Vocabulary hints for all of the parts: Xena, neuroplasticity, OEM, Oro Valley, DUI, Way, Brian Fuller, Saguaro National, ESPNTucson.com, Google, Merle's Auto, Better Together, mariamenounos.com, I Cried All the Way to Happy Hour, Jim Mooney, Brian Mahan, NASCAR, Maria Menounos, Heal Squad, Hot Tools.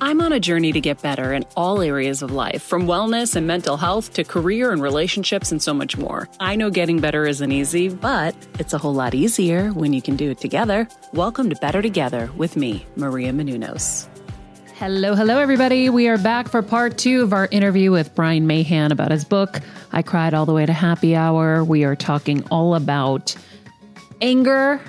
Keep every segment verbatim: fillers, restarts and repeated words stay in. I'm on a journey to get better in all areas of life, from wellness and mental health to career and relationships and so much more. I know getting better isn't easy, but it's a whole lot easier when you can do it together. Welcome to Better Together with me, Maria Menounos. Hello, hello, everybody. We are back for part two of our interview with Brian Mahan about his book, I Cried All the Way to Happy Hour. We are talking all about anger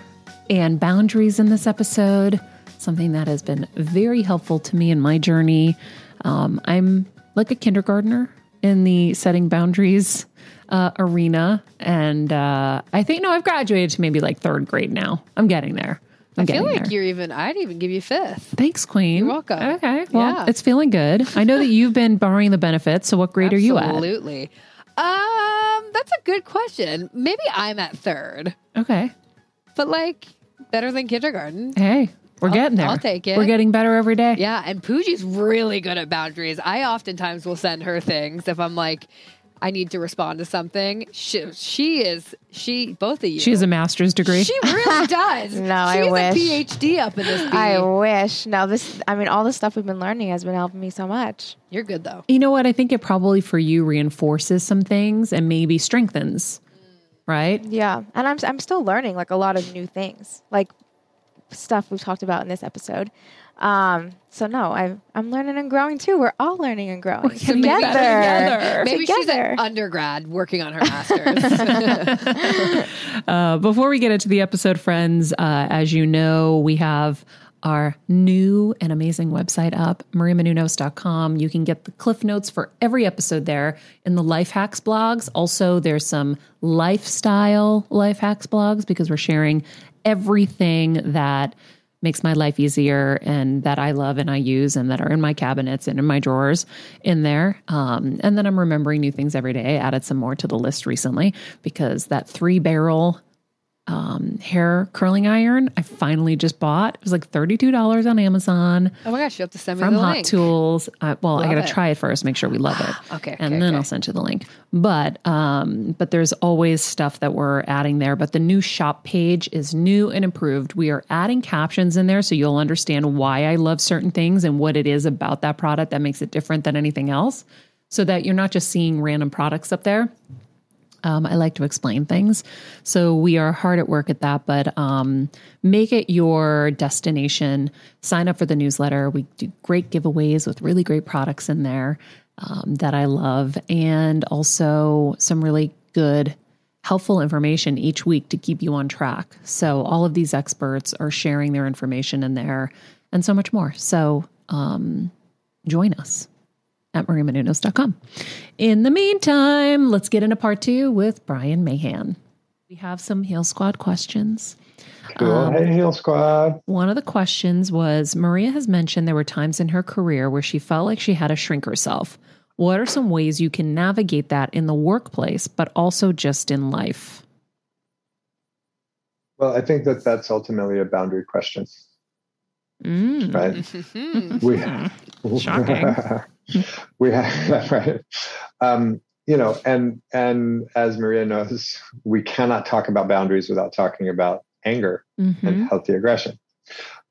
and boundaries in this episode. Something that has been very helpful to me in my journey. Um, I'm like a kindergartner in the setting boundaries uh, arena. And uh, I think, no, I've graduated to maybe like third grade now. I'm getting there. I'm I feel like there. You're even, I'd even give you fifth. Thanks, Queen. You're welcome. Okay. Well, yeah. It's feeling good. I know that you've been borrowing the benefits. So what grade Absolutely. Are you at? Absolutely. Um, that's a good question. Maybe I'm at third. Okay. But like better than kindergarten. Hey. We're getting there. I'll take it. We're getting better every day. Yeah. And Pooji's really good at boundaries. I oftentimes will send her things if I'm like, I need to respond to something. She, she is, she, both of you. She has a master's degree. She really does. No, she I wish. She has a P H D up in this beat. I wish. No, this, I mean, all the stuff we've been learning has been helping me so much. You're good though. You know what? I think it probably for you reinforces some things and maybe strengthens, right? Yeah. And I'm, I'm still learning like a lot of new things. Like, stuff we've talked about in this episode. Um, so no, I'm, I'm learning and growing too. We're all learning and growing together. together. Maybe together. She's an undergrad working on her master's. uh, before we get into the episode, friends, uh, as you know, we have our new and amazing website up, maria menounos dot com. You can get the cliff notes for every episode there in the life hacks blogs. Also, there's some lifestyle life hacks blogs because we're sharing everything that makes my life easier and that I love and I use and that are in my cabinets and in my drawers in there. Um, and then I'm remembering new things every day. I added some more to the list recently because that three barrel um, hair curling iron I finally just bought. It was like thirty-two dollars on Amazon. Oh my gosh, you have to send me the link. From Hot Tools. Uh, well, love I got to try it first, make sure we love it. okay. And okay, then okay. I'll send you the link. But, um, but there's always stuff that we're adding there, but the new shop page is new and improved. We are adding captions in there so you'll understand why I love certain things and what it is about that product that makes it different than anything else so that you're not just seeing random products up there. Um, I like to explain things. So we are hard at work at that, but um, make it your destination. Sign up for the newsletter. We do great giveaways with really great products in there um, that I love. And also some really good, helpful information each week to keep you on track. So all of these experts are sharing their information in there and so much more. So um, join us at maria menounos dot com. In the meantime, let's get into part two with Brian Mahan. We have some Heal Squad questions. Cool. Um, hey, Heal Squad. One of the questions was, Maria has mentioned there were times in her career where she felt like she had to shrink herself. What are some ways you can navigate that in the workplace, but also just in life? Well, I think that that's ultimately a boundary question. Mm. Right? we, Shocking. We have that, right? Um, you know, and and as Maria knows, we cannot talk about boundaries without talking about anger mm-hmm. and healthy aggression.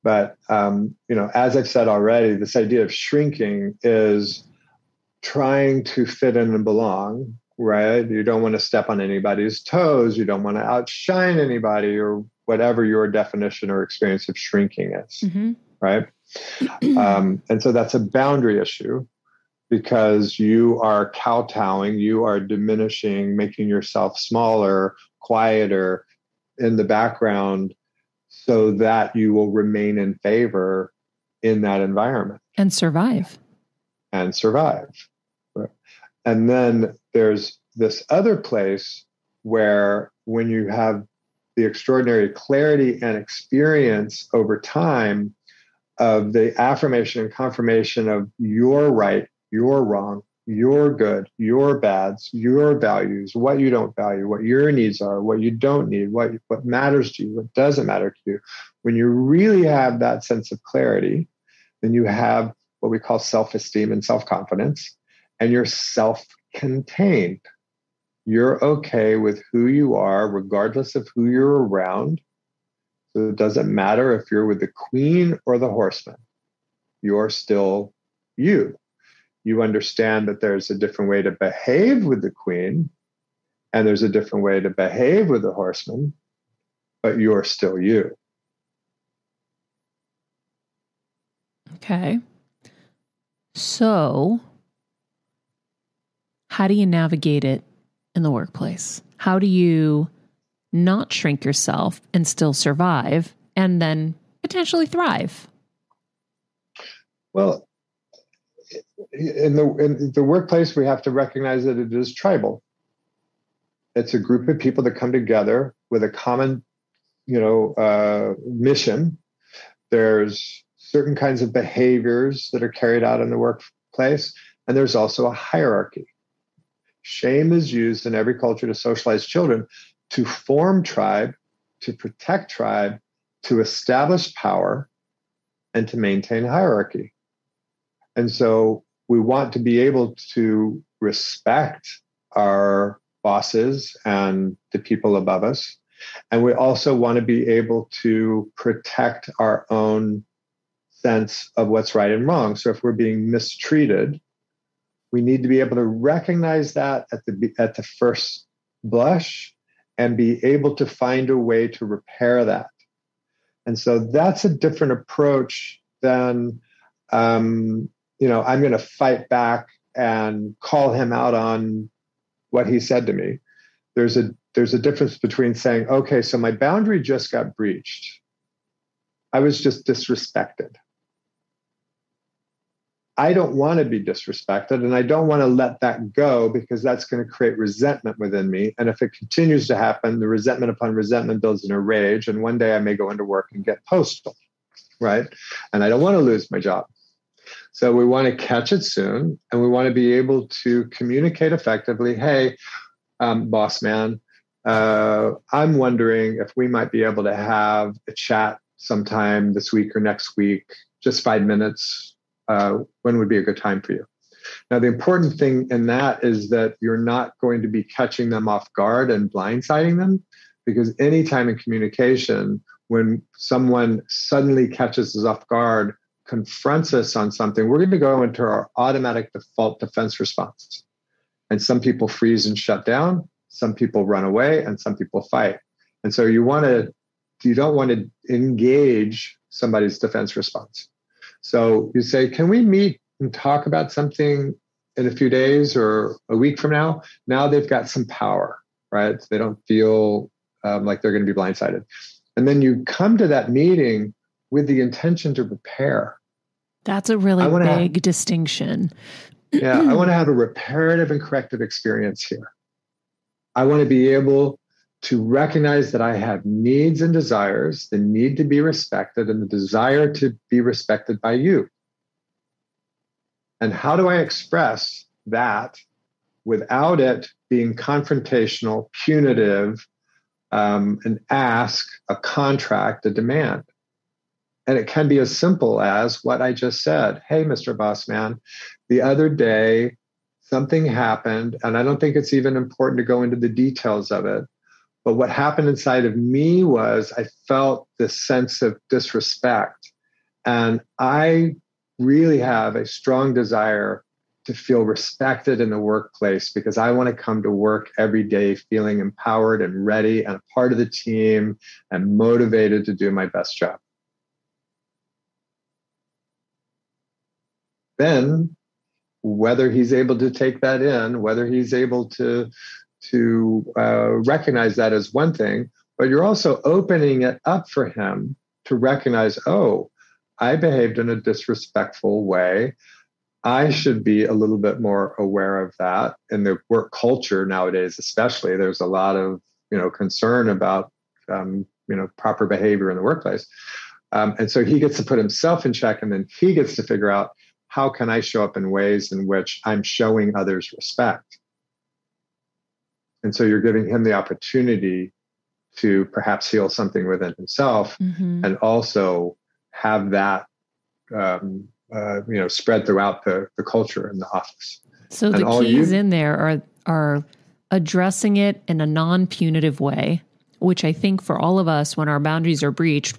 But, um, you know, as I've said already, this idea of shrinking is trying to fit in and belong, right? You don't want to step on anybody's toes. You don't want to outshine anybody or whatever your definition or experience of shrinking is, mm-hmm. right? um, and so that's a boundary issue because you are kowtowing, you are diminishing, making yourself smaller, quieter in the background so that you will remain in favor in that environment. And survive. And survive. And then there's this other place where when you have the extraordinary clarity and experience over time of the affirmation and confirmation of your right, your wrong, your good, your bads, your values, what you don't value, what your needs are, what you don't need, what what matters to you, what doesn't matter to you. When you really have that sense of clarity, then you have what we call self-esteem and self-confidence, and you're self-contained. You're okay with who you are, regardless of who you're around. So it doesn't matter if you're with the queen or the horseman. You're still you. You understand that there's a different way to behave with the queen, and there's a different way to behave with the horseman, but you're still you. Okay. So how do you navigate it in the workplace? How do you not shrink yourself and still survive and then potentially thrive? Well, in the in the workplace, we have to recognize that it is tribal. It's a group of people that come together with a common, you know, uh, mission. There's certain kinds of behaviors that are carried out in the workplace, and there's also a hierarchy. Shame is used in every culture to socialize children, to form tribe, to protect tribe, to establish power, and to maintain hierarchy. And so we want to be able to respect our bosses and the people above us. And we also want to be able to protect our own sense of what's right and wrong. So if we're being mistreated, we need to be able to recognize that at the at the first blush and be able to find a way to repair that. And so that's a different approach than, um, you know, I'm going to fight back and call him out on what he said to me. There's a there's a difference between saying, okay, so my boundary just got breached. I was just disrespected. I don't want to be disrespected, and I don't want to let that go because that's going to create resentment within me. And if it continues to happen, the resentment upon resentment builds in a rage. And one day I may go into work and get postal, right? And I don't want to lose my job. So we want to catch it soon, and we want to be able to communicate effectively. Hey, um, boss man, uh, I'm wondering if we might be able to have a chat sometime this week or next week, just five minutes. Uh, when would be a good time for you? Now, the important thing in that is that you're not going to be catching them off guard and blindsiding them, because anytime in communication, when someone suddenly catches us off guard, confronts us on something, we're going to go into our automatic default defense response. And some people freeze and shut down, some people run away, and some people fight. And so you want to, you don't want to engage somebody's defense response. So you say, can we meet and talk about something in a few days or a week from now? Now they've got some power, right? They don't feel um, like they're going to be blindsided. And then you come to that meeting with the intention to repair. That's a really big have, distinction. Yeah, I want to have a reparative and corrective experience here. I want to be able to recognize that I have needs and desires, the need to be respected and the desire to be respected by you. And how do I express that without it being confrontational, punitive, um, an ask, a contract, a demand? And it can be as simple as what I just said. Hey, Mister Bossman, the other day something happened, and I don't think it's even important to go into the details of it. But what happened inside of me was I felt this sense of disrespect, And I really have a strong desire to feel respected in the workplace, because I want to come to work every day feeling empowered and ready and a part of the team and motivated to do my best job. Then, whether he's able to take that in, whether he's able to, to uh, recognize that is one thing, but you're also opening it up for him to recognize, oh, I behaved in a disrespectful way. I should be a little bit more aware of that. In the work culture nowadays, especially, there's a lot of, you know, concern about, um, you know, proper behavior in the workplace. Um, and so he gets to put himself in check, and then he gets to figure out, how can I show up in ways in which I'm showing others respect? And so you're giving him the opportunity to perhaps heal something within himself, mm-hmm. and also have that, um, uh, you know, spread throughout the, the culture in the office. So and the keys you- in there are, are addressing it in a non-punitive way, which I think for all of us, when our boundaries are breached,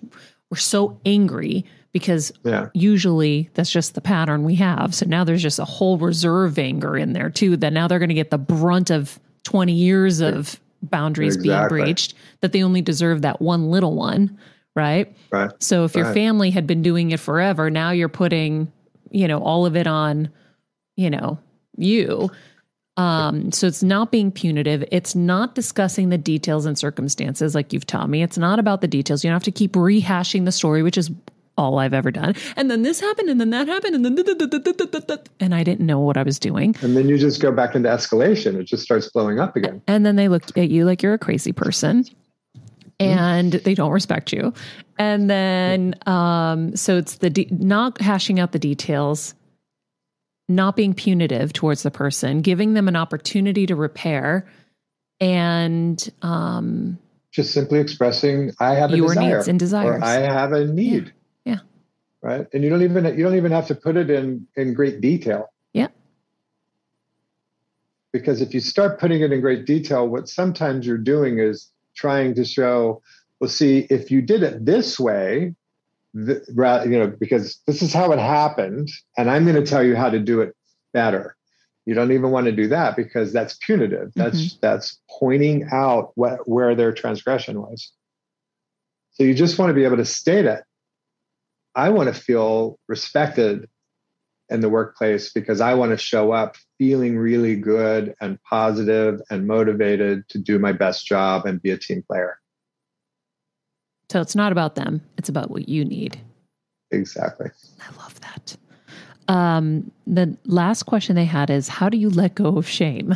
we're so angry, because yeah. usually that's just the pattern we have. So now there's just a whole reserve anger in there too, that now they're going to get the brunt of twenty years of boundaries exactly. being breached, that they only deserve that one little one, right? right. So if right. your family had been doing it forever, now you're putting, you know, all of it on, you know, you. Um, so it's not being punitive. It's not discussing the details and circumstances like you've taught me. It's not about the details. You don't have to keep rehashing the story, which is all I've ever done. And then this happened, and then that happened, and then da, da, da, da, da, da, da, and I didn't know what I was doing. And then you just go back into escalation. It just starts blowing up again. And then they look at you like you're a crazy person, and mm. they don't respect you. And then, um, so it's the de- not hashing out the details, not being punitive towards the person, giving them an opportunity to repair, and um, just simply expressing, I have a your desire, needs and desires, or I have a need, yeah. yeah, right. And you don't even you don't even have to put it in in great detail, yeah. Because if you start putting it in great detail, what sometimes you're doing is trying to show, well, see, if you did it this way, th- rather, you know, because this is how it happened, and I'm going to tell you how to do it better. You don't even want to do that, because that's punitive. That's mm-hmm. that's pointing out what, where their transgression was. So you just want to be able to state it. I want to feel respected in the workplace, because I want to show up feeling really good and positive and motivated to do my best job and be a team player. So it's not about them. It's about what you need. Exactly. I love that. Um, the last question they had is, how do you let go of shame?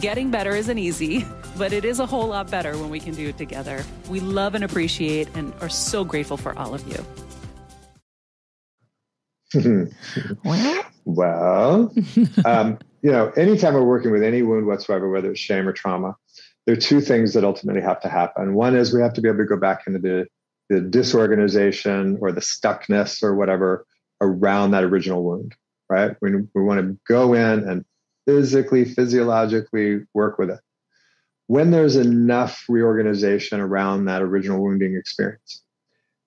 Getting better isn't easy, but it is a whole lot better when we can do it together. We love and appreciate and are so grateful for all of you. Well, well um, you know, anytime we're working with any wound whatsoever, whether it's shame or trauma, there are two things that ultimately have to happen. One is we have to be able to go back into the, the disorganization or the stuckness or whatever around that original wound, right? We, we want to go in and physically, physiologically work with it. When there's enough reorganization around that original wounding experience,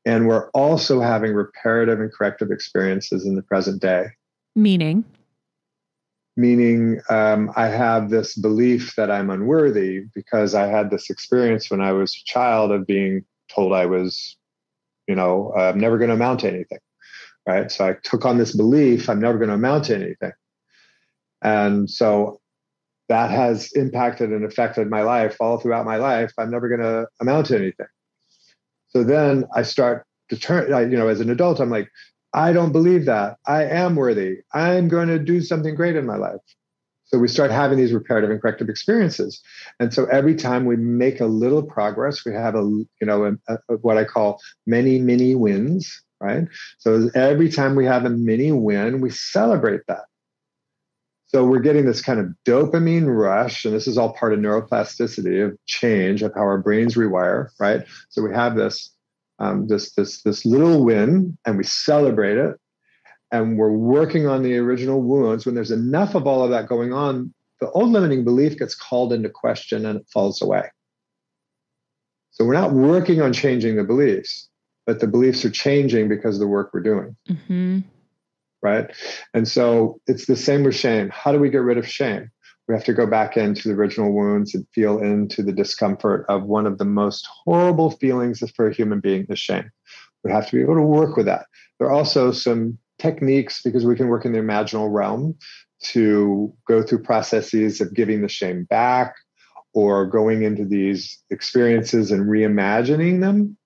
and we're also having reparative and corrective experiences in the present day. Meaning? Meaning, um, I have this belief that I'm unworthy because I had this experience when I was a child of being told I was, you know, uh, I'm never going to amount to anything, right? So I took on this belief, I'm never going to amount to anything. And so that has impacted and affected my life all throughout my life. I'm never going to amount to anything. So then I start to turn, I, you know, as an adult, I'm like, I don't believe that. I am worthy. I'm going to do something great in my life. So we start having these reparative and corrective experiences. And so every time we make a little progress, we have a, you know, a, a, what I call many, mini wins, right? So every time we have a mini win, we celebrate that. So we're getting this kind of dopamine rush, and this is all part of neuroplasticity, of change, of how our brains rewire, right? So we have this, um, this, this, this little win, and we celebrate it. And we're working on the original wounds. When there's enough of all of that going on, the old limiting belief gets called into question and it falls away. So we're not working on changing the beliefs, but the beliefs are changing because of the work we're doing. Mm-hmm. Right? And so it's the same with shame. How do we get rid of shame? We have to go back into the original wounds and feel into the discomfort of one of the most horrible feelings for a human being is shame. We have to be able to work with that. There are also some techniques, because we can work in the imaginal realm, to go through processes of giving the shame back or going into these experiences and reimagining them.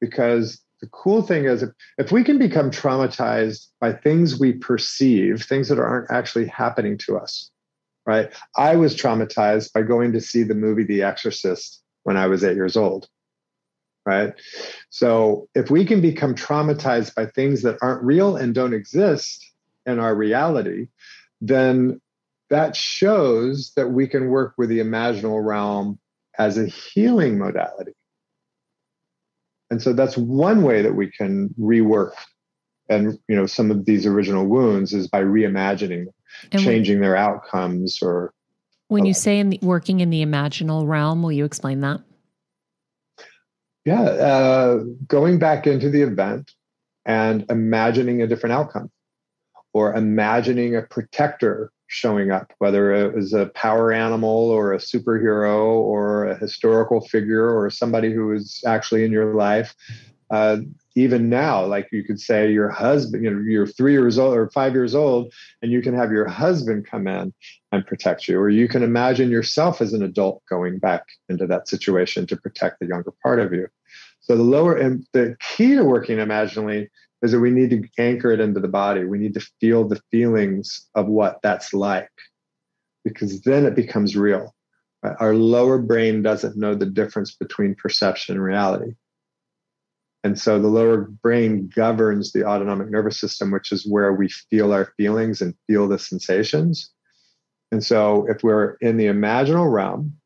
Because the cool thing is, if, if we can become traumatized by things we perceive, things that aren't actually happening to us, right? I was traumatized by going to see the movie The Exorcist when I was eight years old. Right? So if we can become traumatized by things that aren't real and don't exist in our reality, then that shows that we can work with the imaginal realm as a healing modality. And so that's one way that we can rework and, you know, some of these original wounds is by reimagining them, and changing when, their outcomes. Or when you say in the, working in the imaginal realm, will you explain that? Yeah, uh, going back into the event and imagining a different outcome, or imagining a protector showing up, whether it was a power animal or a superhero or a historical figure or somebody who is actually in your life. Uh, even now, like you could say your husband, you know, you're three years old or five years old, and you can have your husband come in and protect you, or you can imagine yourself as an adult going back into that situation to protect the younger part of you. So the lower, and the key to working imaginally is that we need to anchor it into the body. We need to feel the feelings of what that's like, because then it becomes real. Our lower brain doesn't know the difference between perception and reality. And so the lower brain governs the autonomic nervous system, which is where we feel our feelings and feel the sensations. And so if we're in the imaginal realm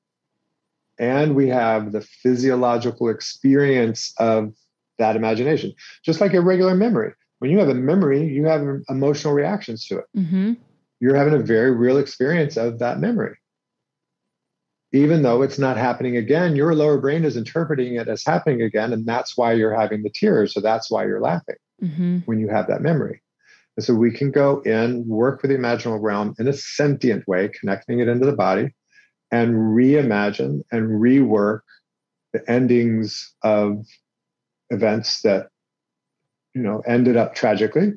and we have the physiological experience of that imagination, just like a regular memory, when you have a memory, you have emotional reactions to it. Mm-hmm. You're having a very real experience of that memory. Even though it's not happening again, your lower brain is interpreting it as happening again. And that's why you're having the tears. So that's why you're laughing mm-hmm. when you have that memory. And so we can go in, work with the imaginal realm in a sentient way, connecting it into the body, and reimagine and rework the endings of events that, you know, ended up tragically.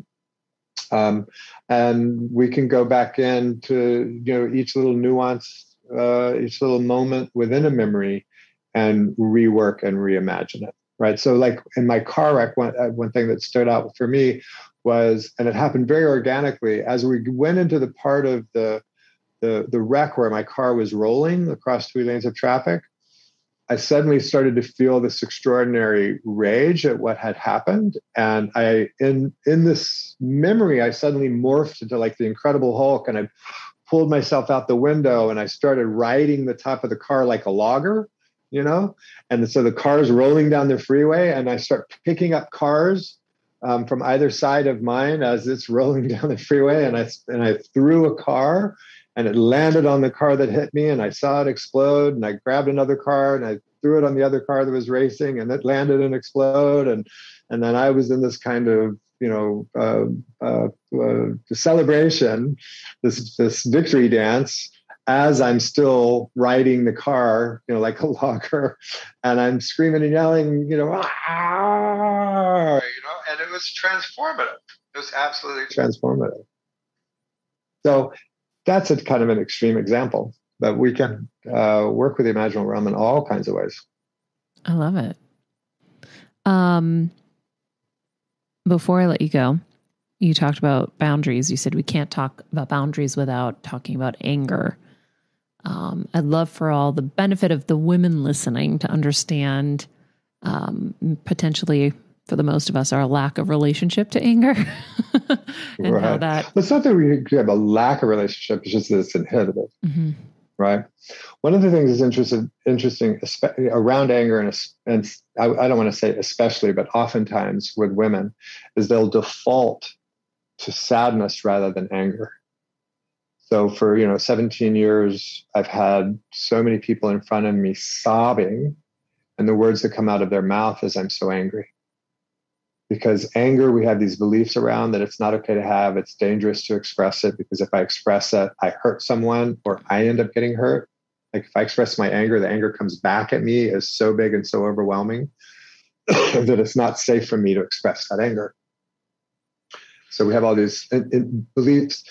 Um, and we can go back into, you know, each little nuance, Uh, each little moment within a memory, and rework and reimagine it, right? So like in my car wreck, one, one thing that stood out for me was, and it happened very organically, as we went into the part of the the, the wreck where my car was rolling across three lanes of traffic, I suddenly started to feel this extraordinary rage at what had happened. And I in in this memory, I suddenly morphed into like the Incredible Hulk, and I pulled myself out the window and I started riding the top of the car like a logger, you know? And so the car's rolling down the freeway and I start picking up cars um, from either side of mine as it's rolling down the freeway. And I, and I threw a car and it landed on the car that hit me and I saw it explode, and I grabbed another car and I threw it on the other car that was racing and it landed and exploded. And, and then I was in this kind of, you know, uh, uh, uh, the celebration, this this victory dance, as I'm still riding the car, you know, like a logger, and I'm screaming and yelling, you know, ah, you know, and it was transformative. It was absolutely transformative. So that's a kind of an extreme example, but we can uh, work with the imaginal realm in all kinds of ways. I love it. Um, before I let you go, you talked about boundaries. You said we can't talk about boundaries without talking about anger. Um, I'd love for all the benefit of the women listening to understand, um, potentially for the most of us, our lack of relationship to anger. and right. how that... It's not that we have a lack of relationship, it's just that it's inhibited, mm-hmm. right? One of the things that's interesting, interesting around anger, and, and I, I don't want to say especially, but oftentimes with women, is they'll default to sadness rather than anger. So for, you know, seventeen years, I've had so many people in front of me sobbing, and the words that come out of their mouth is, "I'm so angry." Because anger, we have these beliefs around that it's not okay to have, it's dangerous to express it, because if I express it, I hurt someone or I end up getting hurt. Like if I express my anger, the anger comes back at me as so big and so overwhelming that it's not safe for me to express that anger. So we have all these it, it beliefs,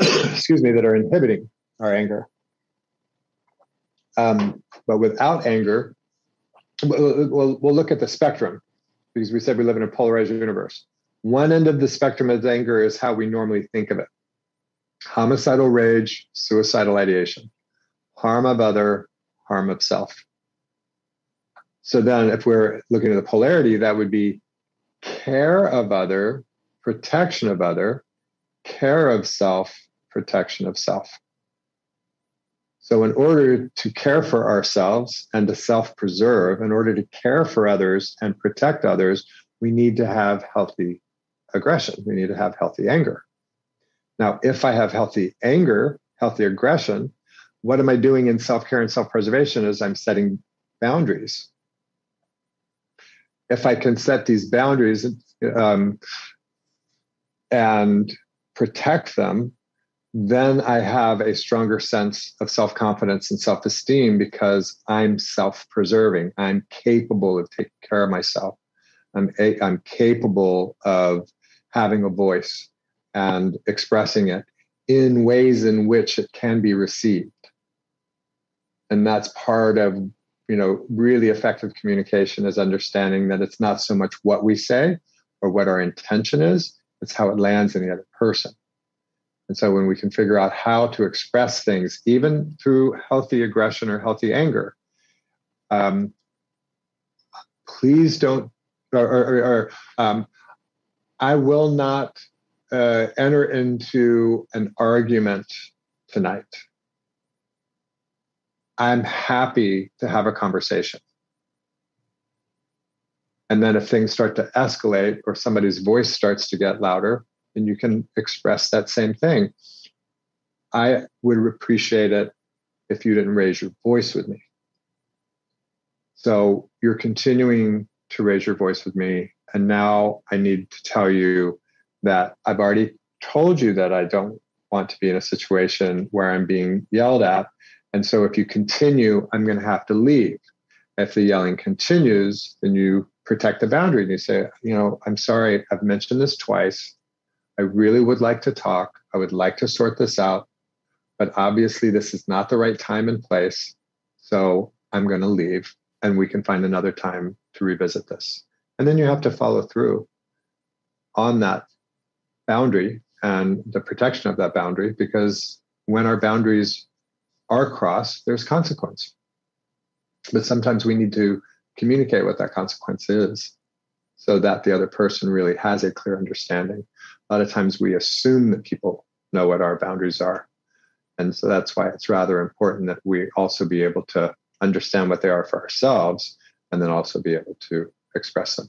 excuse me, that are inhibiting our anger. Um, but without anger, we'll, we'll, we'll look at the spectrum. Because we said we live in a polarized universe. One end of the spectrum of anger is how we normally think of it. Homicidal rage, suicidal ideation, harm of other, harm of self. So then if we're looking at the polarity, that would be care of other, protection of other, care of self, protection of self. So in order to care for ourselves and to self-preserve, in order to care for others and protect others, we need to have healthy aggression. We need to have healthy anger. Now, if I have healthy anger, healthy aggression, what am I doing in self-care and self-preservation is I'm setting boundaries. If I can set these boundaries um, and protect them, then I have a stronger sense of self-confidence and self-esteem because I'm self-preserving. I'm capable of taking care of myself. I'm, a, I'm capable of having a voice and expressing it in ways in which it can be received. And that's part of, you know, really effective communication is understanding that it's not so much what we say or what our intention is, it's how it lands in the other person. And so when we can figure out how to express things, even through healthy aggression or healthy anger, um, please don't, or, or, or um, I will not uh, enter into an argument tonight. I'm happy to have a conversation. And then if things start to escalate or somebody's voice starts to get louder, and you can express that same thing. I would appreciate it if you didn't raise your voice with me. So you're continuing to raise your voice with me. And now I need to tell you that I've already told you that I don't want to be in a situation where I'm being yelled at. And so if you continue, I'm going to have to leave. If the yelling continues, then you protect the boundary and you say, you know, I'm sorry, I've mentioned this twice. I really would like to talk. I would like to sort this out, but obviously this is not the right time and place. So I'm going to leave and we can find another time to revisit this. And then you have to follow through on that boundary and the protection of that boundary, because when our boundaries are crossed, there's consequence. But sometimes we need to communicate what that consequence is so that the other person really has a clear understanding. A lot of times we assume that people know what our boundaries are. And so that's why it's rather important that we also be able to understand what they are for ourselves and then also be able to express them.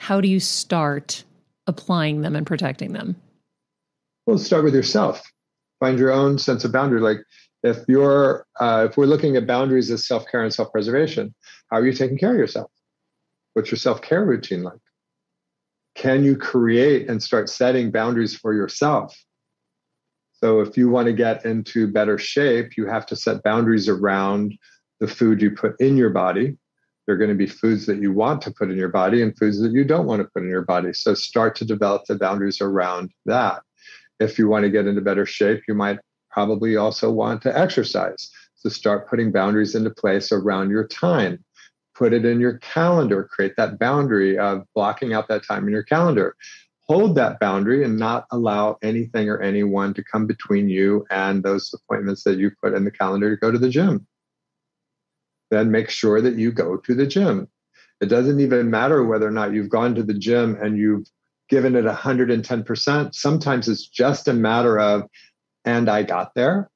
how do you start applying them and protecting them? Well, start with yourself. Find your own sense of boundary. Like if you're, uh, if we're looking at boundaries as self-care and self-preservation, how are you taking care of yourself? What's your self-care routine like? Can you create and start setting boundaries for yourself? So if you want to get into better shape, you have to set boundaries around the food you put in your body. There are going to be foods that you want to put in your body and foods that you don't want to put in your body. So start to develop the boundaries around that. If you want to get into better shape, you might probably also want to exercise. So start putting boundaries into place around your time. Put it in your calendar. Create that boundary of blocking out that time in your calendar. Hold that boundary and not allow anything or anyone to come between you and those appointments that you put in the calendar to go to the gym. Then make sure that you go to the gym. It doesn't even matter whether or not you've gone to the gym and you've given it one hundred ten percent. Sometimes it's just a matter of, and I got there,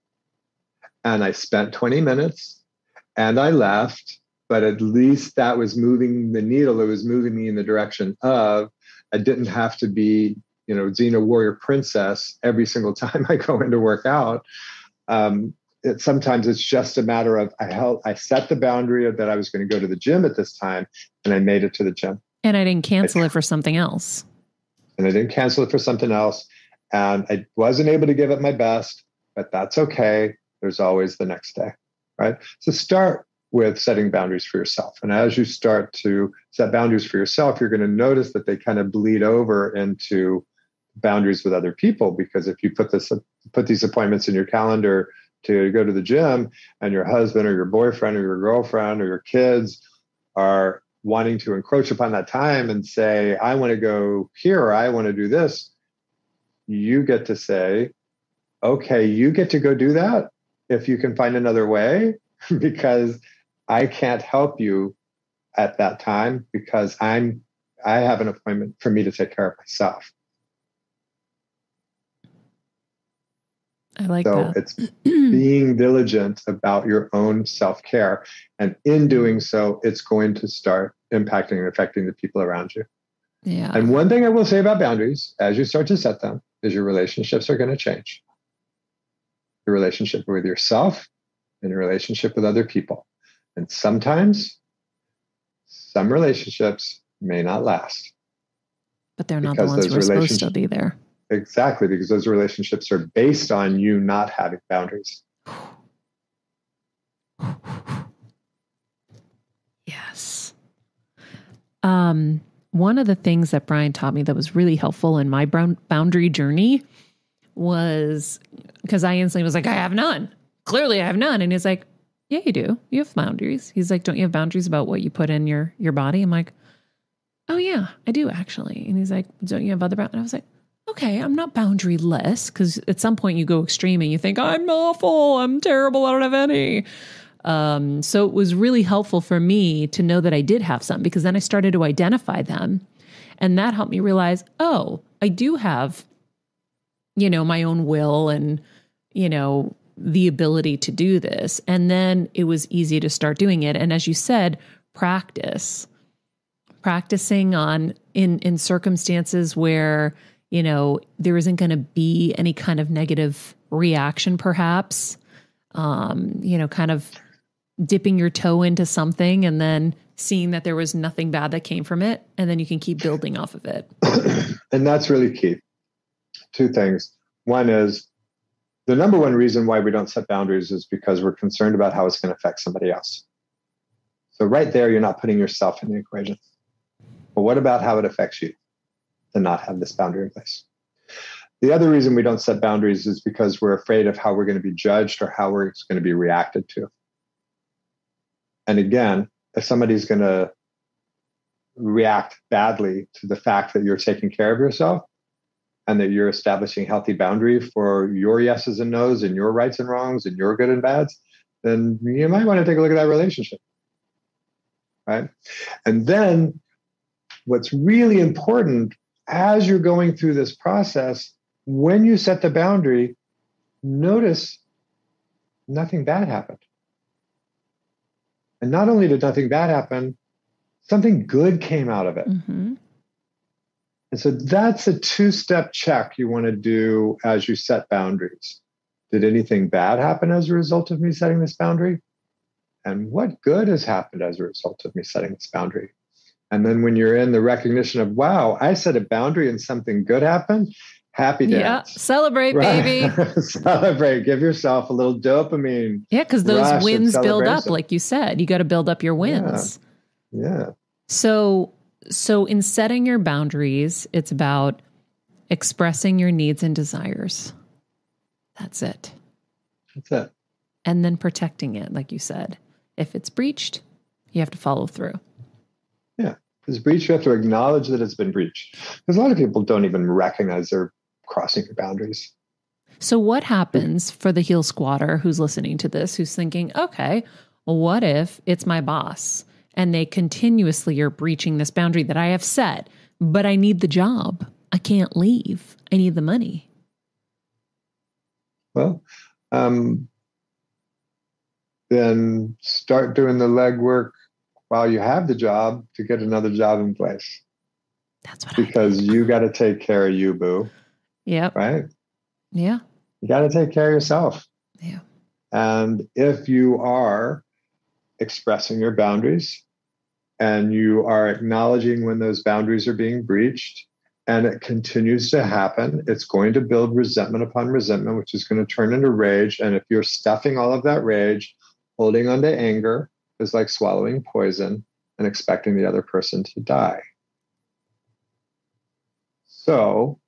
and I spent twenty minutes, and I left, but at least that was moving the needle. It was moving me in the direction of, I didn't have to be, you know, Xena Warrior Princess every single time I go in to work out. Um, It, sometimes it's just a matter of I held, I set the boundary that I was going to go to the gym at this time, and I made it to the gym. And I didn't cancel I, it for something else. And I didn't cancel it for something else. And I wasn't able to give it my best, but that's okay. There's always the next day, right? So start with setting boundaries for yourself. And as you start to set boundaries for yourself, you're going to notice that they kind of bleed over into boundaries with other people. Because if you put this, put these appointments in your calendar to go to the gym, and your husband or your boyfriend or your girlfriend or your kids are wanting to encroach upon that time and say, I want to go here, or I want to do this, you get to say, okay, you get to go do that if you can find another way, because I can't help you at that time because I'm I have an appointment for me to take care of myself. I like so that. It's being diligent about your own self-care. And in doing so, it's going to start impacting and affecting the people around you. Yeah. And one thing I will say about boundaries, as you start to set them, is your relationships are going to change. Your relationship with yourself and your relationship with other people. And sometimes some relationships may not last. But they're not the ones who are supposed to be there. Exactly, because those relationships are based on you not having boundaries. Yes. Um, one of the things that Brian taught me that was really helpful in my boundary journey was, because I instantly was like, I have none. Clearly I have none. And he's like, yeah, you do. You have boundaries. He's like, don't you have boundaries about what you put in your, your body? I'm like, oh yeah, I do actually. And he's like, don't you have other boundaries? And I was like, okay, I'm not boundaryless, because at some point you go extreme and you think, I'm awful, I'm terrible, I don't have any. Um, so it was really helpful for me to know that I did have some, because then I started to identify them. And that helped me realize, oh, I do have, you know, my own will and, you know, the ability to do this. And then it was easy to start doing it. And as you said, practice, practicing on in, in circumstances where, you know, there isn't going to be any kind of negative reaction, perhaps, um, you know, kind of dipping your toe into something and then seeing that there was nothing bad that came from it. And then you can keep building off of it. And that's really key. Two things. One is, the number one reason why we don't set boundaries is because we're concerned about how it's going to affect somebody else. So right there, you're not putting yourself in the equation. But what about how it affects you to not have this boundary in place? The other reason we don't set boundaries is because we're afraid of how we're going to be judged or how it's going to be reacted to. And again, if somebody's going to react badly to the fact that you're taking care of yourself, and that you're establishing healthy boundary for your yeses and nos and your rights and wrongs and your good and bads, then you might want to take a look at that relationship, right? And then what's really important as you're going through this process, when you set the boundary, notice nothing bad happened. And not only did nothing bad happen, something good came out of it. Mm-hmm. And so that's a two-step check you want to do as you set boundaries. Did anything bad happen as a result of me setting this boundary? And what good has happened as a result of me setting this boundary? And then when you're in the recognition of, wow, I set a boundary and something good happened, happy dance. Yeah, celebrate, right? Baby. Celebrate. Give yourself a little dopamine. Yeah, because those wins build up, like you said. You got to build up your wins. Yeah. yeah. So... So in setting your boundaries, it's about expressing your needs and desires. That's it. That's it. And then protecting it, like you said. If it's breached, you have to follow through. Yeah. If it's breached, you have to acknowledge that it's been breached. Because a lot of people don't even recognize they're crossing your boundaries. So what happens for the Heal Squatter who's listening to this, who's thinking, okay, well, what if it's my boss? And they continuously are breaching this boundary that I have set, but I need the job. I can't leave. I need the money. Well, um, then start doing the legwork while you have the job to get another job in place. That's what I do. Because you got to take care of you, boo. Yeah. Right? Yeah. You got to take care of yourself. Yeah. And if you are expressing your boundaries, and you are acknowledging when those boundaries are being breached, and it continues to happen, it's going to build resentment upon resentment, which is going to turn into rage. And if you're stuffing all of that rage, holding on to anger is like swallowing poison and expecting the other person to die. So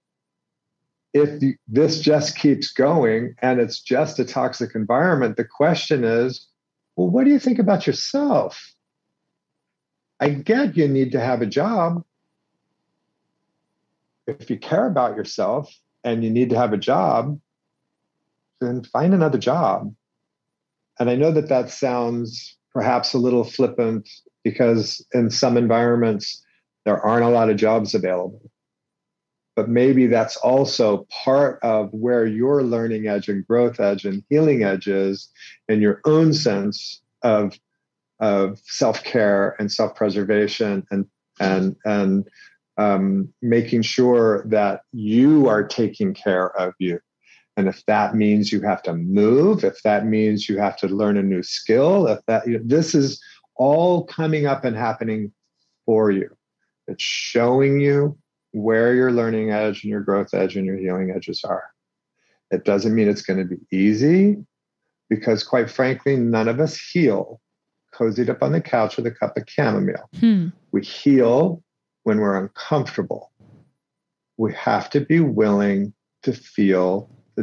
if you, this just keeps going and it's just a toxic environment, the question is, well, what do you think about yourself? I get you need to have a job. If you care about yourself and you need to have a job, then find another job. And I know that that sounds perhaps a little flippant, because in some environments, there aren't a lot of jobs available. But maybe that's also part of where your learning edge and growth edge and healing edge is in your own sense of, of self-care and self-preservation and, and, and um, making sure that you are taking care of you. And if that means you have to move, if that means you have to learn a new skill, if that, you know, this is all coming up and happening for you. It's showing you where your learning edge and your growth edge and your healing edges are. It doesn't mean it's going to be easy, because quite frankly, none of us heal cozied up on the couch with a cup of chamomile. Hmm. We heal when we're uncomfortable. We have to be willing to feel the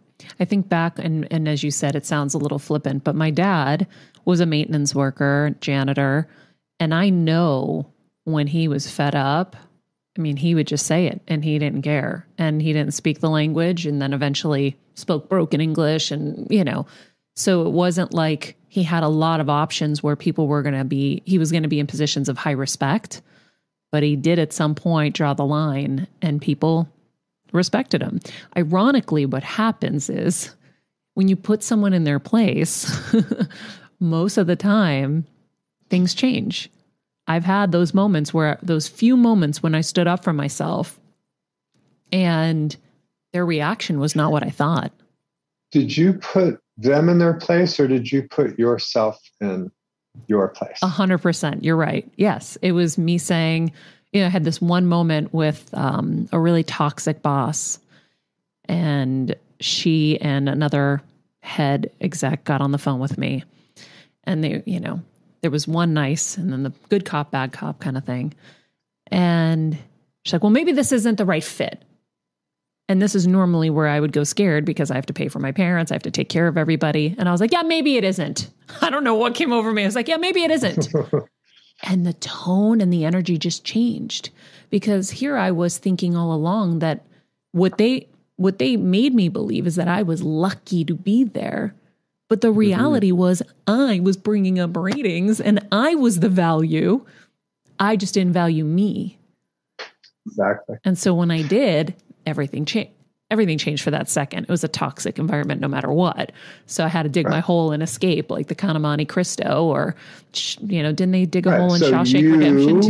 I think back, and, and as you said, it sounds a little flippant, but my dad was a maintenance worker, janitor, and I know when he was fed up, I mean, he would just say it, and he didn't care, and he didn't speak the language, and then eventually spoke broken English, and, you know, so it wasn't like he had a lot of options where people were going to be, he was going to be in positions of high respect, but he did at some point draw the line, and people respected him. Ironically, what happens is when you put someone in their place, most of the time things change. I've had those moments where those few moments when I stood up for myself, and their reaction was not what I thought. Did you put them in their place, or did you put yourself in your place? A hundred percent. You're right. Yes. It was me saying, you know, I had this one moment with um, a really toxic boss, and she and another head exec got on the phone with me, and they, you know, there was one nice and then the good cop, bad cop kind of thing. And she's like, well, maybe this isn't the right fit. And this is normally where I would go scared, because I have to pay for my parents. I have to take care of everybody. And I was like, yeah, maybe it isn't. I don't know what came over me. I was like, yeah, maybe it isn't. And the tone and the energy just changed, because here I was thinking all along that what they what they made me believe is that I was lucky to be there. But the reality mm-hmm. was I was bringing up ratings, and I was the value. I just didn't value me. Exactly. And so when I did, everything changed. Everything changed for that second. It was a toxic environment no matter what. So I had to dig right. my hole and escape, like the Count of Monte Cristo, or, you know, didn't they dig a right. hole in so Shawshank you, Redemption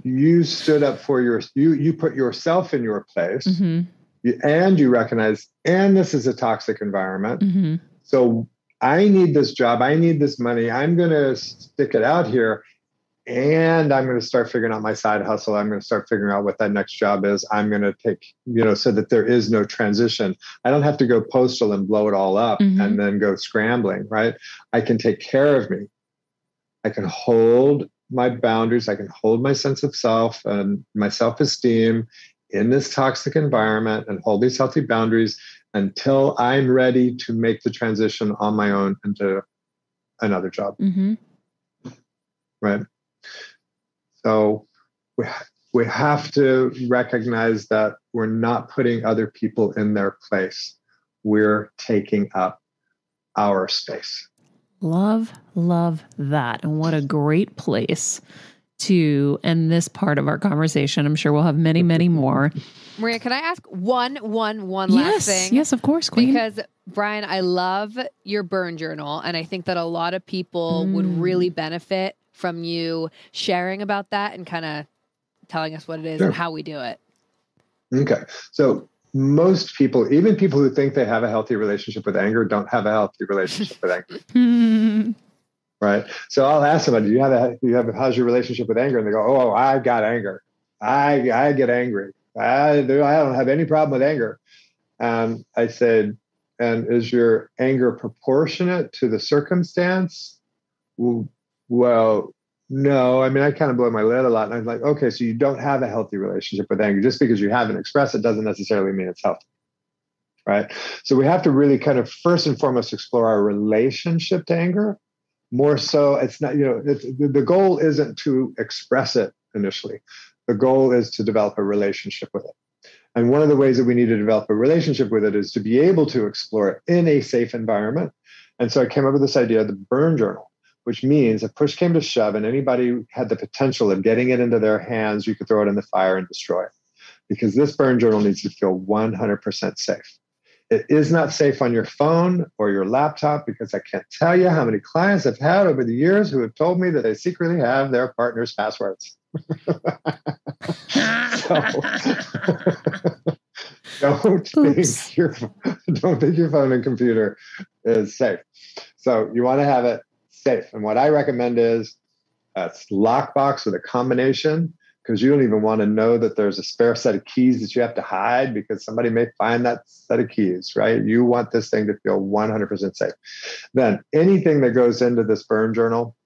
too? You stood up for your, you, you put yourself in your place, mm-hmm. you, and you recognize, and this is a toxic environment. Mm-hmm. So I need this job. I need this money. I'm going to stick it out here. And I'm going to start figuring out my side hustle. I'm going to start figuring out what that next job is. I'm going to take, you know, so that there is no transition. I don't have to go postal and blow it all up mm-hmm. and then go scrambling, right? I can take care of me. I can hold my boundaries. I can hold my sense of self and my self-esteem in this toxic environment, and hold these healthy boundaries until I'm ready to make the transition on my own into another job. Mm-hmm. Right. So we, we have to recognize that we're not putting other people in their place. We're taking up our space. Love, love that. And what a great place to end this part of our conversation. I'm sure we'll have many, many more. Maria, can I ask one, one, one yes, last thing? Yes, of course, Queen. Because, Brian, I love your burn journal, and I think that a lot of people mm. would really benefit from you sharing about that and kind of telling us what it is sure. and how we do it. Okay. So most people, even people who think they have a healthy relationship with anger, don't have a healthy relationship with anger. Right. So I'll ask somebody, do you have a, do you have a, how's your relationship with anger? And they go, oh, I got anger. I I get angry. I, I don't have any problem with anger. Um, I said, and is your anger proportionate to the circumstance? Well, no. I mean, I kind of blow my lid a lot. And I'm like, okay, so you don't have a healthy relationship with anger. Just because you haven't expressed it doesn't necessarily mean it's healthy. Right. So we have to really kind of first and foremost explore our relationship to anger. More so, it's not, you know, it's, the goal isn't to express it initially. The goal is to develop a relationship with it. And one of the ways that we need to develop a relationship with it is to be able to explore it in a safe environment. And so I came up with this idea of the burn journal, which means if push came to shove and anybody had the potential of getting it into their hands, you could throw it in the fire and destroy it. Because this burn journal needs to feel one hundred percent safe. It is not safe on your phone or your laptop, because I can't tell you how many clients I've had over the years who have told me that they secretly have their partner's passwords. So, don't, think your, don't think your phone and computer is safe. So you want to have it safe. And what I recommend is a lockbox with a combination, because you don't even want to know that there's a spare set of keys that you have to hide, because somebody may find that set of keys, right? You want this thing to feel one hundred percent safe. Then anything that goes into this burn journal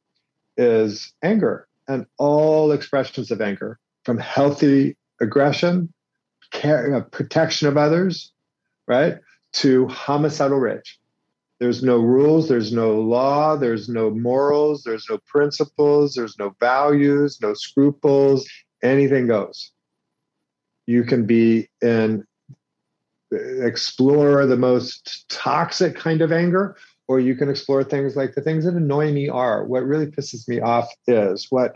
is anger, and all expressions of anger, from healthy aggression, care, protection of others, right, to homicidal rage. There's no rules, there's no law, there's no morals, there's no principles, there's no values, no scruples. Anything goes. You can be in, explore the most toxic kind of anger, or you can explore things like the things that annoy me are, what really pisses me off is, what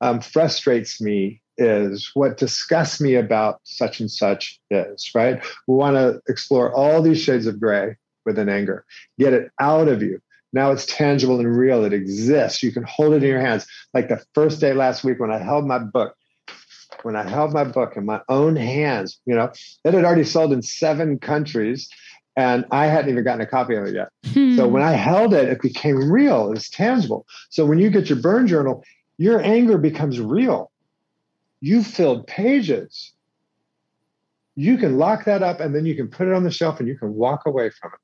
um, frustrates me is, what disgusts me about such and such is, right? We want to explore all these shades of gray within anger. Get it out of you. Now it's tangible and real. It exists. You can hold it in your hands. Like the first day last week when I held my book, when I held my book in my own hands, you know, it had already sold in seven countries and I hadn't even gotten a copy of it yet. Hmm. So when I held it, it became real. It was tangible. So when you get your burn journal, your anger becomes real. You filled pages. You can lock that up and then you can put it on the shelf and you can walk away from it.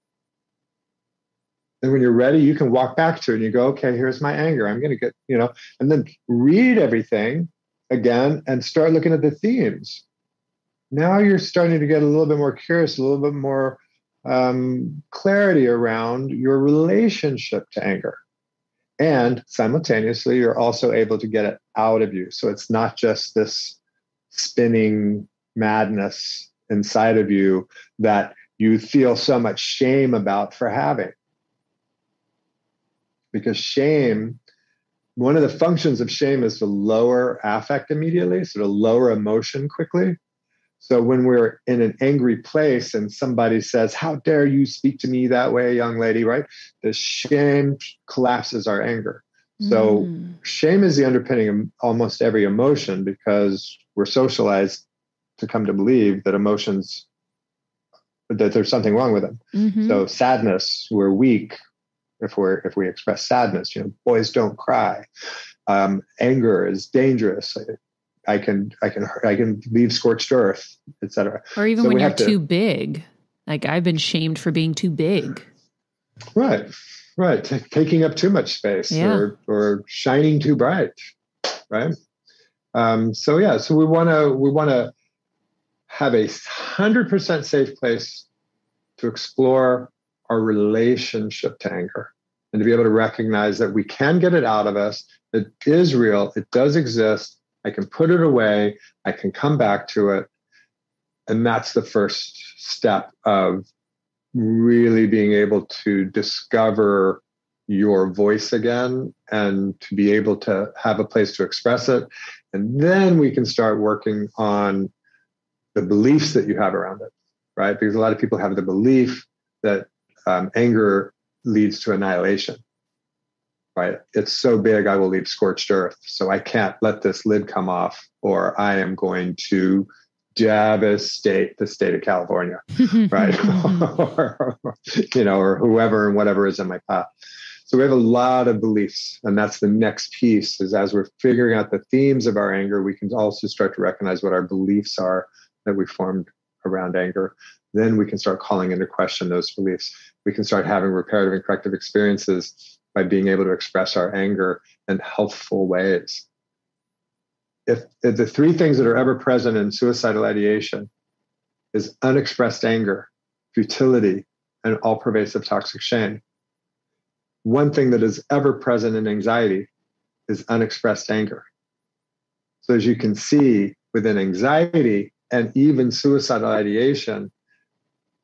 And when you're ready, you can walk back to it and you go, okay, here's my anger. I'm going to get, you know, and then read everything again and start looking at the themes. Now you're starting to get a little bit more curious, a little bit more um, clarity around your relationship to anger. And simultaneously, you're also able to get it out of you. So it's not just this spinning madness inside of you that you feel so much shame about for having. Because shame, one of the functions of shame is to lower affect immediately, so to lower emotion quickly. So when we're in an angry place and somebody says, how dare you speak to me that way, young lady, right? The shame collapses our anger. So mm. shame is the underpinning of almost every emotion, because we're socialized to come to believe that emotions, that there's something wrong with them. Mm-hmm. So sadness, we're weak. If we if we express sadness, you know, boys don't cry. Um, anger is dangerous. I can I can I can leave scorched earth, et cetera. Or even so when you're to, too big. Like I've been shamed for being too big. Right, right. T- taking up too much space, yeah. or or shining too bright. Right. Um, so yeah. So we want to we want to have a one hundred percent safe place to explore our relationship to anger, and to be able to recognize that we can get it out of us. It is real. It does exist. I can put it away. I can come back to it. And that's the first step of really being able to discover your voice again and to be able to have a place to express it. And then we can start working on the beliefs that you have around it, right? Because a lot of people have the belief that um, anger leads to annihilation, right? It's so big, I will leave scorched earth. So I can't let this lid come off, or I am going to devastate the state of California, right? or, you know, or whoever and whatever is in my path. So we have a lot of beliefs, and that's the next piece, is as we're figuring out the themes of our anger, we can also start to recognize what our beliefs are that we formed around anger. Then we can start calling into question those beliefs. We can start having reparative and corrective experiences by being able to express our anger in helpful ways. If, if the three things that are ever present in suicidal ideation is unexpressed anger, futility, and all-pervasive toxic shame, one thing that is ever present in anxiety is unexpressed anger. So as you can see, within anxiety and even suicidal ideation,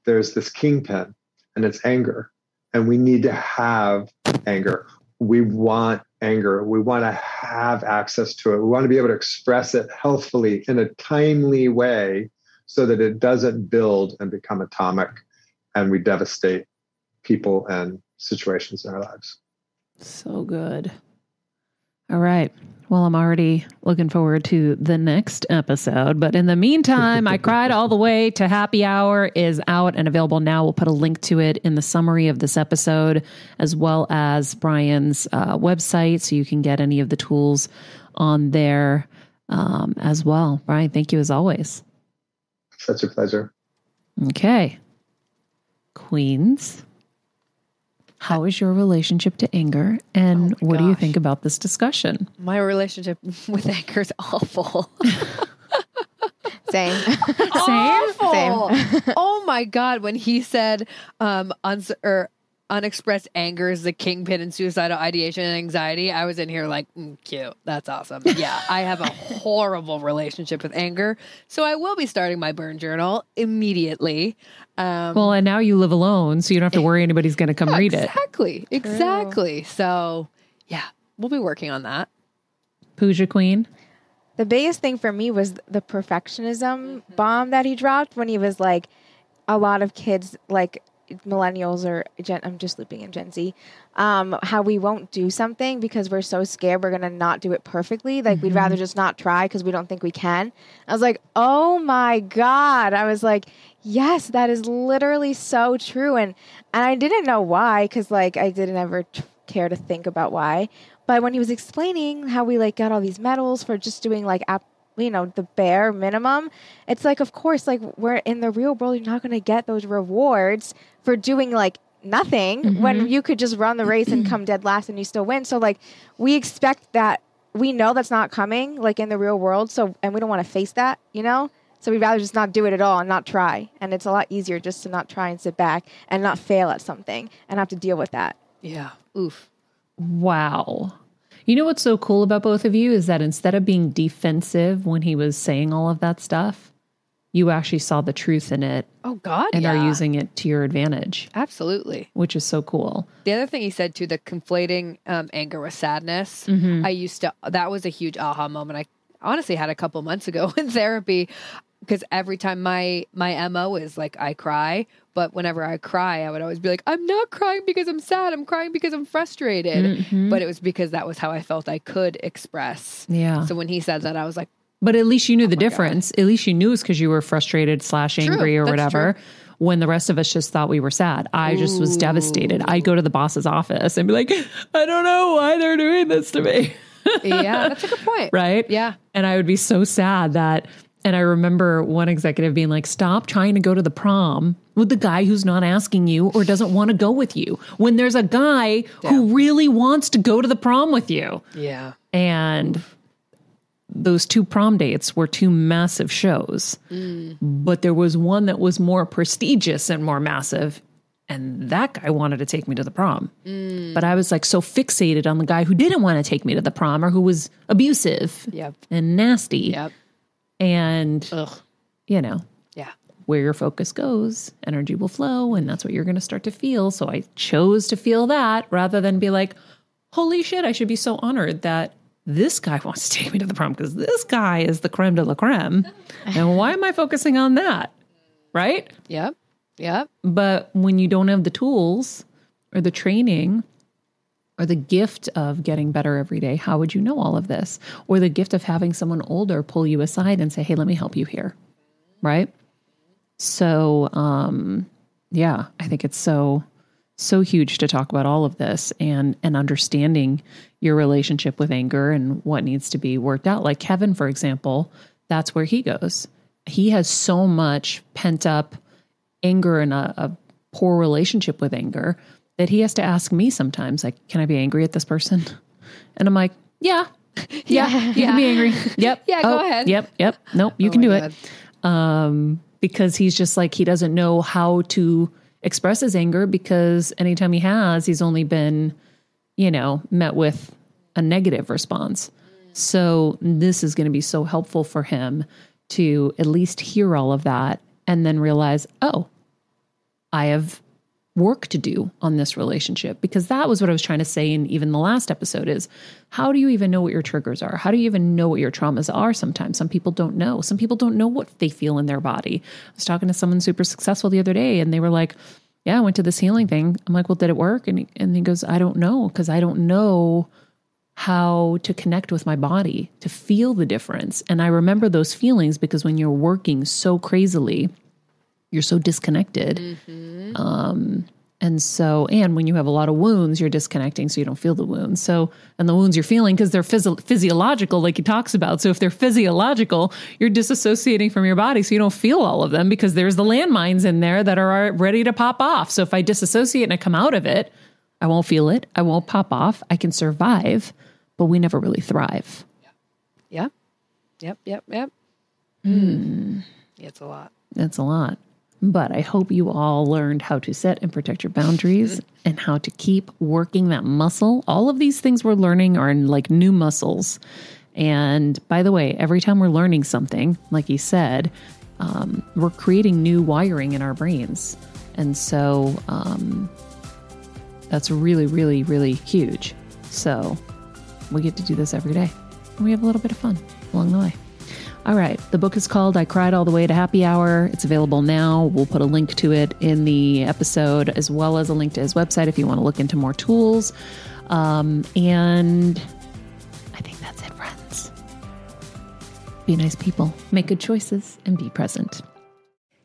there's this kingpin, and it's anger. And we need to have anger. We want anger. We want to have access to it. We want to be able to express it healthfully in a timely way so that it doesn't build and become atomic and we devastate people and situations in our lives. So good. All right. Well, I'm already looking forward to the next episode. But in the meantime, I Cried All the Way to Happy Hour is out and available now. We'll put a link to it in the summary of this episode, as well as Brian's uh, website, so you can get any of the tools on there um, as well. Brian, thank you as always. Such a pleasure. Okay. Queens, how is your relationship to anger, and oh what gosh. do you think about this discussion? My relationship with anger is awful. Same. Awful. Same. Oh my God. When he said um, uns- or unexpressed anger is the kingpin in suicidal ideation and anxiety, I was in here like, mm, cute. That's awesome. Yeah. I have a horrible relationship with anger. So I will be starting my burn journal immediately. Um, well, and now you live alone, so you don't have to worry anybody's going to come yeah, read exactly, it. Exactly. Exactly. So, yeah, we'll be working on that. Pooja Queen. The biggest thing for me was the perfectionism mm-hmm. bomb that he dropped when he was like, a lot of kids, like millennials or Gen, I'm just looping in Gen Z, um, how we won't do something because we're so scared we're going to not do it perfectly. Like, mm-hmm. we'd rather just not try because we don't think we can. I was like, oh my God. I was like, yes, that is literally so true. And and I didn't know why, because like I didn't ever t- care to think about why. But when he was explaining how we like got all these medals for just doing like, ap- you know, the bare minimum, it's like, of course, like we're in the real world, you're not going to get those rewards for doing like nothing mm-hmm. when you could just run the race and come dead last and you still win. So like we expect that, we know that's not coming like in the real world. So, and we don't want to face that, you know? So we'd rather just not do it at all and not try. And it's a lot easier just to not try and sit back and not fail at something and have to deal with that. Yeah. Oof. Wow. You know what's so cool about both of you is that instead of being defensive when he was saying all of that stuff, you actually saw the truth in it. Oh, God, and yeah. are using it to your advantage. Absolutely. Which is so cool. The other thing he said, too, the conflating um, anger with sadness. Mm-hmm. I used to, that was a huge aha moment. I honestly had a couple months ago in therapy. Because every time my, my M O is like, I cry. But whenever I cry, I would always be like, I'm not crying because I'm sad. I'm crying because I'm frustrated. Mm-hmm. But it was because that was how I felt I could express. Yeah. So when he said that, I was like. But at least you knew oh the difference. God. At least you knew it's because you were frustrated slash angry true, or whatever. True. When the rest of us just thought we were sad. I Ooh. just was devastated. I'd go to the boss's office and be like, I don't know why they're doing this to me. Yeah, that's a good point. Right? Yeah. And I would be so sad that. And I remember one executive being like, stop trying to go to the prom with the guy who's not asking you or doesn't want to go with you when there's a guy yeah. who really wants to go to the prom with you. Yeah. And those two prom dates were two massive shows, mm. but there was one that was more prestigious and more massive. And that guy wanted to take me to the prom. Mm. But I was like so fixated on the guy who didn't want to take me to the prom or who was abusive yep. and nasty. Yep. And, Ugh. you know, yeah, where your focus goes, energy will flow, and that's what you're going to start to feel. So I chose to feel that rather than be like, holy shit, I should be so honored that this guy wants to take me to the prom because this guy is the creme de la creme. And why am I focusing on that? Right? Yeah. Yeah. But when you don't have the tools or the training or the gift of getting better every day, how would you know all of this? Or the gift of having someone older pull you aside and say, hey, let me help you here. Right? So, um, yeah, I think it's so, so huge to talk about all of this and, and understanding your relationship with anger and what needs to be worked out. Like Kevin, for example, that's where he goes. He has so much pent up anger and a, a poor relationship with anger that he has to ask me sometimes, like, can I be angry at this person? And I'm like, yeah, yeah, yeah. you can be angry. Yep. Yeah, go oh, ahead. Yep. Yep. Nope. You oh can do God. it. Um, because he's just like, he doesn't know how to express his anger because anytime he has, he's only been, you know, met with a negative response. So this is going to be so helpful for him to at least hear all of that and then realize, oh, I have work to do on this relationship, because that was what I was trying to say in even the last episode is, how do you even know what your triggers are? How do you even know what your traumas are sometimes? Some people don't know. Some people don't know what they feel in their body. I was talking to someone super successful the other day and they were like, yeah, I went to this healing thing. I'm like, well, did it work? And he, and he goes, I don't know, because I don't know how to connect with my body, to feel the difference. And I remember those feelings because when you're working so crazily, you're so disconnected. Mm-hmm. Um, and so, and when you have a lot of wounds, you're disconnecting, so you don't feel the wounds. So, and the wounds you're feeling, because they're physio- physiological, like he talks about. So if they're physiological, you're disassociating from your body, so you don't feel all of them, because there's the landmines in there that are ready to pop off. So if I disassociate and I come out of it, I won't feel it. I won't pop off. I can survive, but we never really thrive. Yeah. Yep. Yep. Yep. Mm. Yeah, it's a lot. It's a lot. But I hope you all learned how to set and protect your boundaries and how to keep working that muscle. All of these things we're learning are like new muscles. And by the way, every time we're learning something, like he said, um, we're creating new wiring in our brains. And so um, that's really, really, really huge. So we get to do this every day. And we have a little bit of fun along the way. All right. The book is called I Cried All the Way to Happy Hour. It's available now. We'll put a link to it in the episode, as well as a link to his website if you want to look into more tools. Um, and I think that's it, friends. Be nice people, make good choices, and be present.